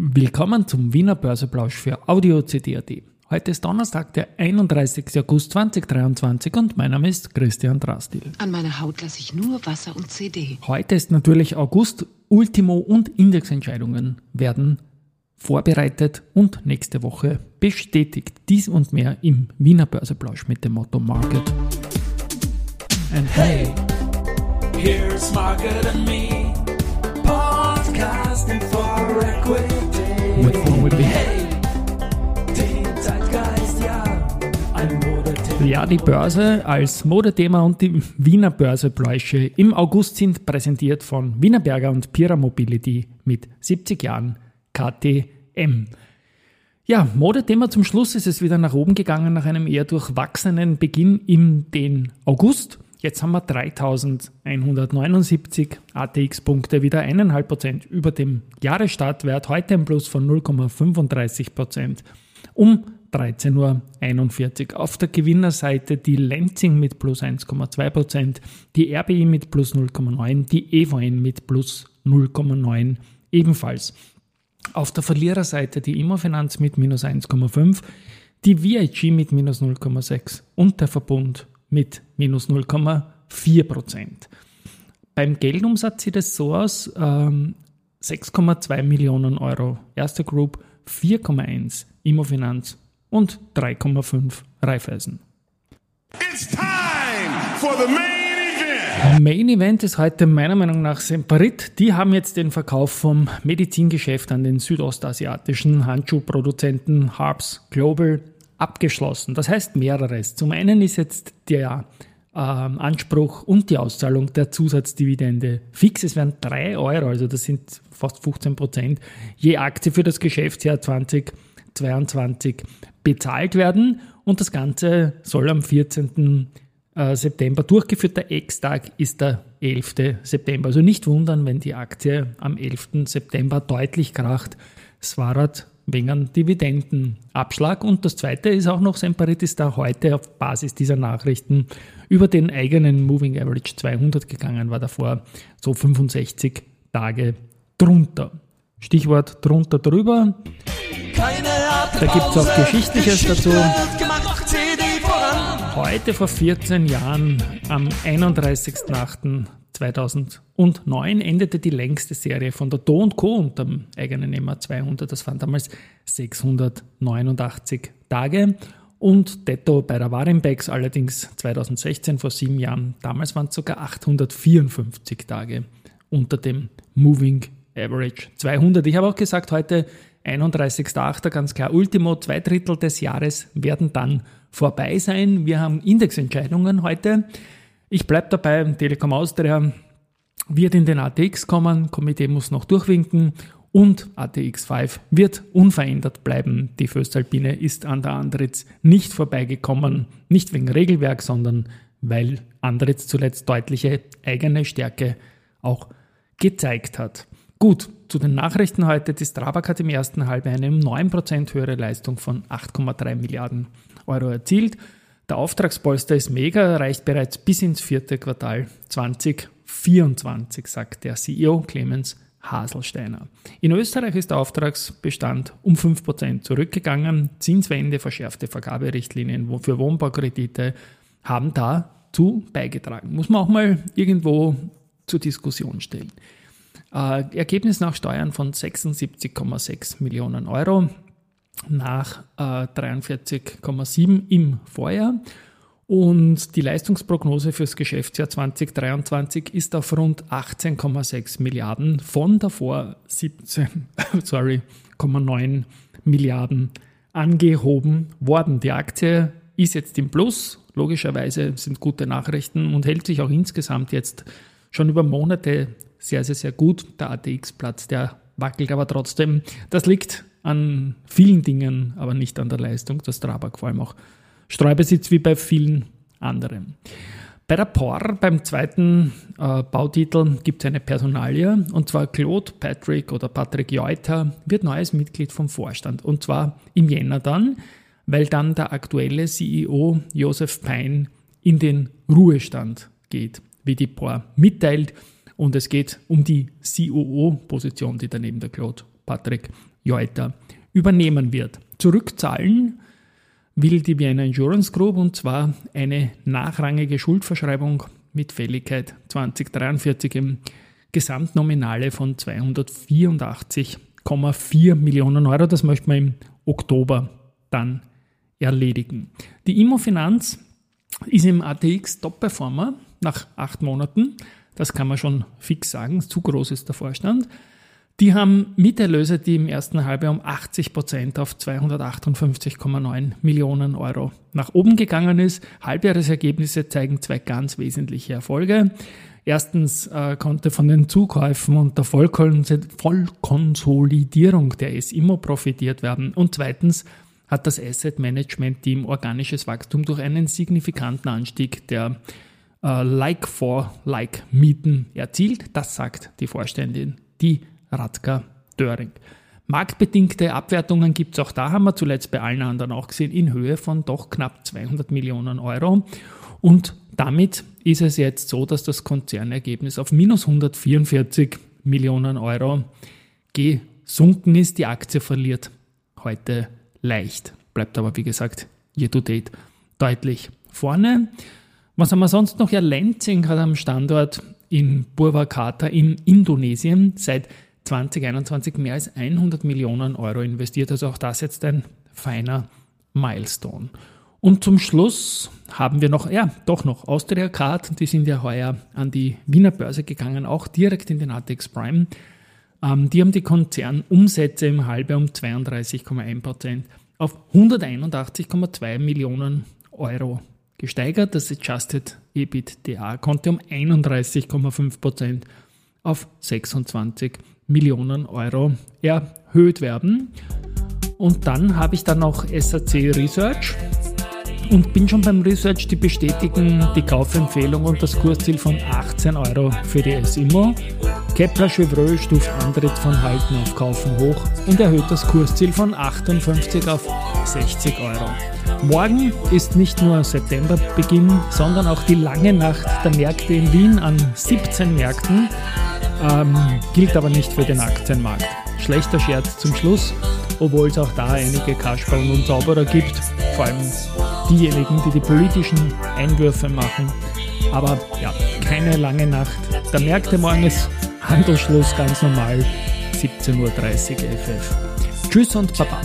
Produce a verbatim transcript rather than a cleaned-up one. Willkommen zum Wiener Börseplausch für Audio C D punkt A T. Heute ist Donnerstag, der einunddreißigsten August zweitausenddreiundzwanzig und mein Name ist Christian Drastil. An meiner Haut lasse ich nur Wasser und C D. Heute ist natürlich August, Ultimo- und Indexentscheidungen werden vorbereitet und nächste Woche bestätigt. Dies und mehr im Wiener Börseplausch mit dem Motto Market. And hey, here's Market and me, podcasting for equity. Ja, die Börse als Modethema und die Wiener Börsepläusche im August sind präsentiert von Wienerberger und Pierer Mobility mit siebzig Jahren K T M. Ja, Modethema zum Schluss ist es wieder nach oben gegangen nach einem eher durchwachsenen Beginn in den August. Jetzt haben wir dreitausendeinhundertneunundsiebzig A T X-Punkte, wieder eineinhalb Prozent über dem Jahresstartwert, heute ein Plus von null Komma fünfunddreißig Prozent um dreizehn Uhr einundvierzig. Auf der Gewinnerseite die Lenzing mit plus eins Komma zwei Prozent, die R B I mit plus null Komma neun Prozent, die E V N mit plus null Komma neun Prozent ebenfalls. Auf der Verliererseite die Immofinanz mit minus eins Komma fünf Prozent, die V I G mit minus null Komma sechs Prozent und der Verbund mit minus null Komma vier Prozent. Beim Geldumsatz sieht es so aus, ähm, sechs Komma zwei Millionen Euro Erste Group, vier Komma eins Immofinanz und drei Komma fünf Reifersen. It's time for the main event. Main Event ist heute meiner Meinung nach Semperit. Die haben jetzt den Verkauf vom Medizingeschäft an den südostasiatischen Handschuhproduzenten Harps Global abgeschlossen. Das heißt mehreres. Zum einen ist jetzt der äh, Anspruch und die Auszahlung der Zusatzdividende fix. Es wären drei Euro, also das sind fast fünfzehn Prozent, je Aktie für das Geschäftsjahr zweitausendzweiundzwanzig bezahlt werden. Und das Ganze soll am vierzehnten September durchgeführt. Der Ex-Tag ist der elften September. Also nicht wundern, wenn die Aktie am elften September deutlich kracht. Svarat wegen einem Dividendenabschlag. Und das Zweite ist auch noch, Semperit ist da heute auf Basis dieser Nachrichten über den eigenen Moving Average zweihundert gegangen, war davor so fünfundsechzig Tage drunter. Stichwort drunter drüber. Da gibt es auch Geschichtliches dazu. Heute vor vierzehn Jahren, am einunddreißigsten achten zweitausendneun, endete die längste Serie von der Do und Co. unter dem eigenen M A zweihundert. Das waren damals sechshundertneunundachtzig Tage. Und detto bei der Warimpex allerdings zweitausendsechzehn, vor sieben Jahren. Damals waren es sogar achthundertvierundfünfzig Tage unter dem Moving Average zweihundert. Ich habe auch gesagt, heute einunddreißigsten achten ganz klar Ultimo, zwei Drittel des Jahres werden dann vorbei sein. Wir haben Indexentscheidungen heute. Ich bleibe dabei, Telekom Austria wird in den A T X kommen, Komitee muss noch durchwinken und A T X fünf wird unverändert bleiben. Die Voestalpine ist an der Andritz nicht vorbeigekommen, nicht wegen Regelwerk, sondern weil Andritz zuletzt deutliche eigene Stärke auch gezeigt hat. Gut, zu den Nachrichten heute. Die Strabag hat im ersten Halbjahr eine um neun Prozent höhere Leistung von acht Komma drei Milliarden Euro erzielt. Der Auftragspolster ist mega, reicht bereits bis ins vierte Quartal zweitausendvierundzwanzig, sagt der C E O Clemens Haselsteiner. In Österreich ist der Auftragsbestand um fünf Prozent zurückgegangen. Zinswende, verschärfte Vergaberichtlinien für Wohnbaukredite haben dazu beigetragen. Muss man auch mal irgendwo zur Diskussion stellen. Äh, Ergebnis nach Steuern von sechsundsiebzig Komma sechs Millionen Euro. Nach äh, dreiundvierzig Komma sieben im Vorjahr und die Leistungsprognose fürs Geschäftsjahr zweitausenddreiundzwanzig ist auf rund achtzehn Komma sechs Milliarden von davor siebzehn Komma neun Milliarden angehoben worden. Die Aktie ist jetzt im Plus, logischerweise sind gute Nachrichten und hält sich auch insgesamt jetzt schon über Monate sehr, sehr, sehr gut. Der A T X-Platz, der wackelt aber trotzdem. Das liegt an vielen Dingen, aber nicht an der Leistung. Das Strabag vor allem auch Streubesitz wie bei vielen anderen. Bei der P O R, beim zweiten äh, Bautitel, gibt es eine Personalie und zwar Claude Patrick oder Patrick Jeuter wird neues Mitglied vom Vorstand und zwar im Jänner dann, weil dann der aktuelle C E O Josef Pein in den Ruhestand geht, wie die P O R mitteilt, und es geht um die C O O-Position, die daneben der Claude Patrick Jeuter übernehmen wird. Zurückzahlen will die Vienna Insurance Group, und zwar eine nachrangige Schuldverschreibung mit Fälligkeit zwanzig dreiundvierzig im Gesamtnominale von zweihundertvierundachtzig Komma vier Millionen Euro. Das möchte man im Oktober dann erledigen. Die Immofinanz ist im A T X Top-Performer nach acht Monaten. Das kann man schon fix sagen, zu groß ist der Vorstand. Die haben Miterlöse, die im ersten Halbjahr um achtzig Prozent auf zweihundertachtundfünfzig Komma neun Millionen Euro nach oben gegangen ist. Halbjahresergebnisse zeigen zwei ganz wesentliche Erfolge. Erstens äh, konnte von den Zukäufen und der Vollkonsolidierung der S-Immo profitiert werden. Und zweitens hat das Asset Management Team organisches Wachstum durch einen signifikanten Anstieg der äh, Like-for-Like-Mieten erzielt. Das sagt die Vorständin, die Radka Döring. Marktbedingte Abwertungen gibt es auch da, haben wir zuletzt bei allen anderen auch gesehen, in Höhe von doch knapp zweihundert Millionen Euro. Und damit ist es jetzt so, dass das Konzernergebnis auf minus hundertvierundvierzig Millionen Euro gesunken ist. Die Aktie verliert heute leicht, bleibt aber wie gesagt year to date deutlich vorne. Was haben wir sonst noch? Ja, Lenzing hat am Standort in Purwakarta in Indonesien seit zweitausendeinundzwanzig mehr als hundert Millionen Euro investiert. Also auch das jetzt ein feiner Milestone. Und zum Schluss haben wir noch, ja doch noch, Austria Card. Die sind ja heuer an die Wiener Börse gegangen, auch direkt in den A T X Prime. Ähm, die haben die Konzernumsätze im Halbjahr um zweiunddreißig Komma eins Prozent auf hunderteinundachtzig Komma zwei Millionen Euro gesteigert. Das Adjusted EBITDA konnte um einunddreißig Komma fünf Prozent auf sechsundzwanzig Millionen Euro erhöht werden. Und dann habe ich dann noch S A C Research und bin schon beim Research. Die bestätigen die Kaufempfehlung und das Kursziel von achtzehn Euro für die S-Immo. Kepler Chevreux stuft Andritz von Halten auf Kaufen hoch und erhöht das Kursziel von achtundfünfzig auf sechzig Euro. Morgen ist nicht nur Septemberbeginn, sondern auch die lange Nacht der Märkte in Wien an siebzehn Märkten, ähm, gilt aber nicht für den Aktienmarkt. Schlechter Scherz zum Schluss, obwohl es auch da einige Kasperl und Zauberer gibt, vor allem diejenigen, die die politischen Einwürfe machen. Aber ja, keine lange Nacht der Märkte. Morgen ist Handelsschluss ganz normal, siebzehn Uhr dreißig F F. Tschüss und Baba.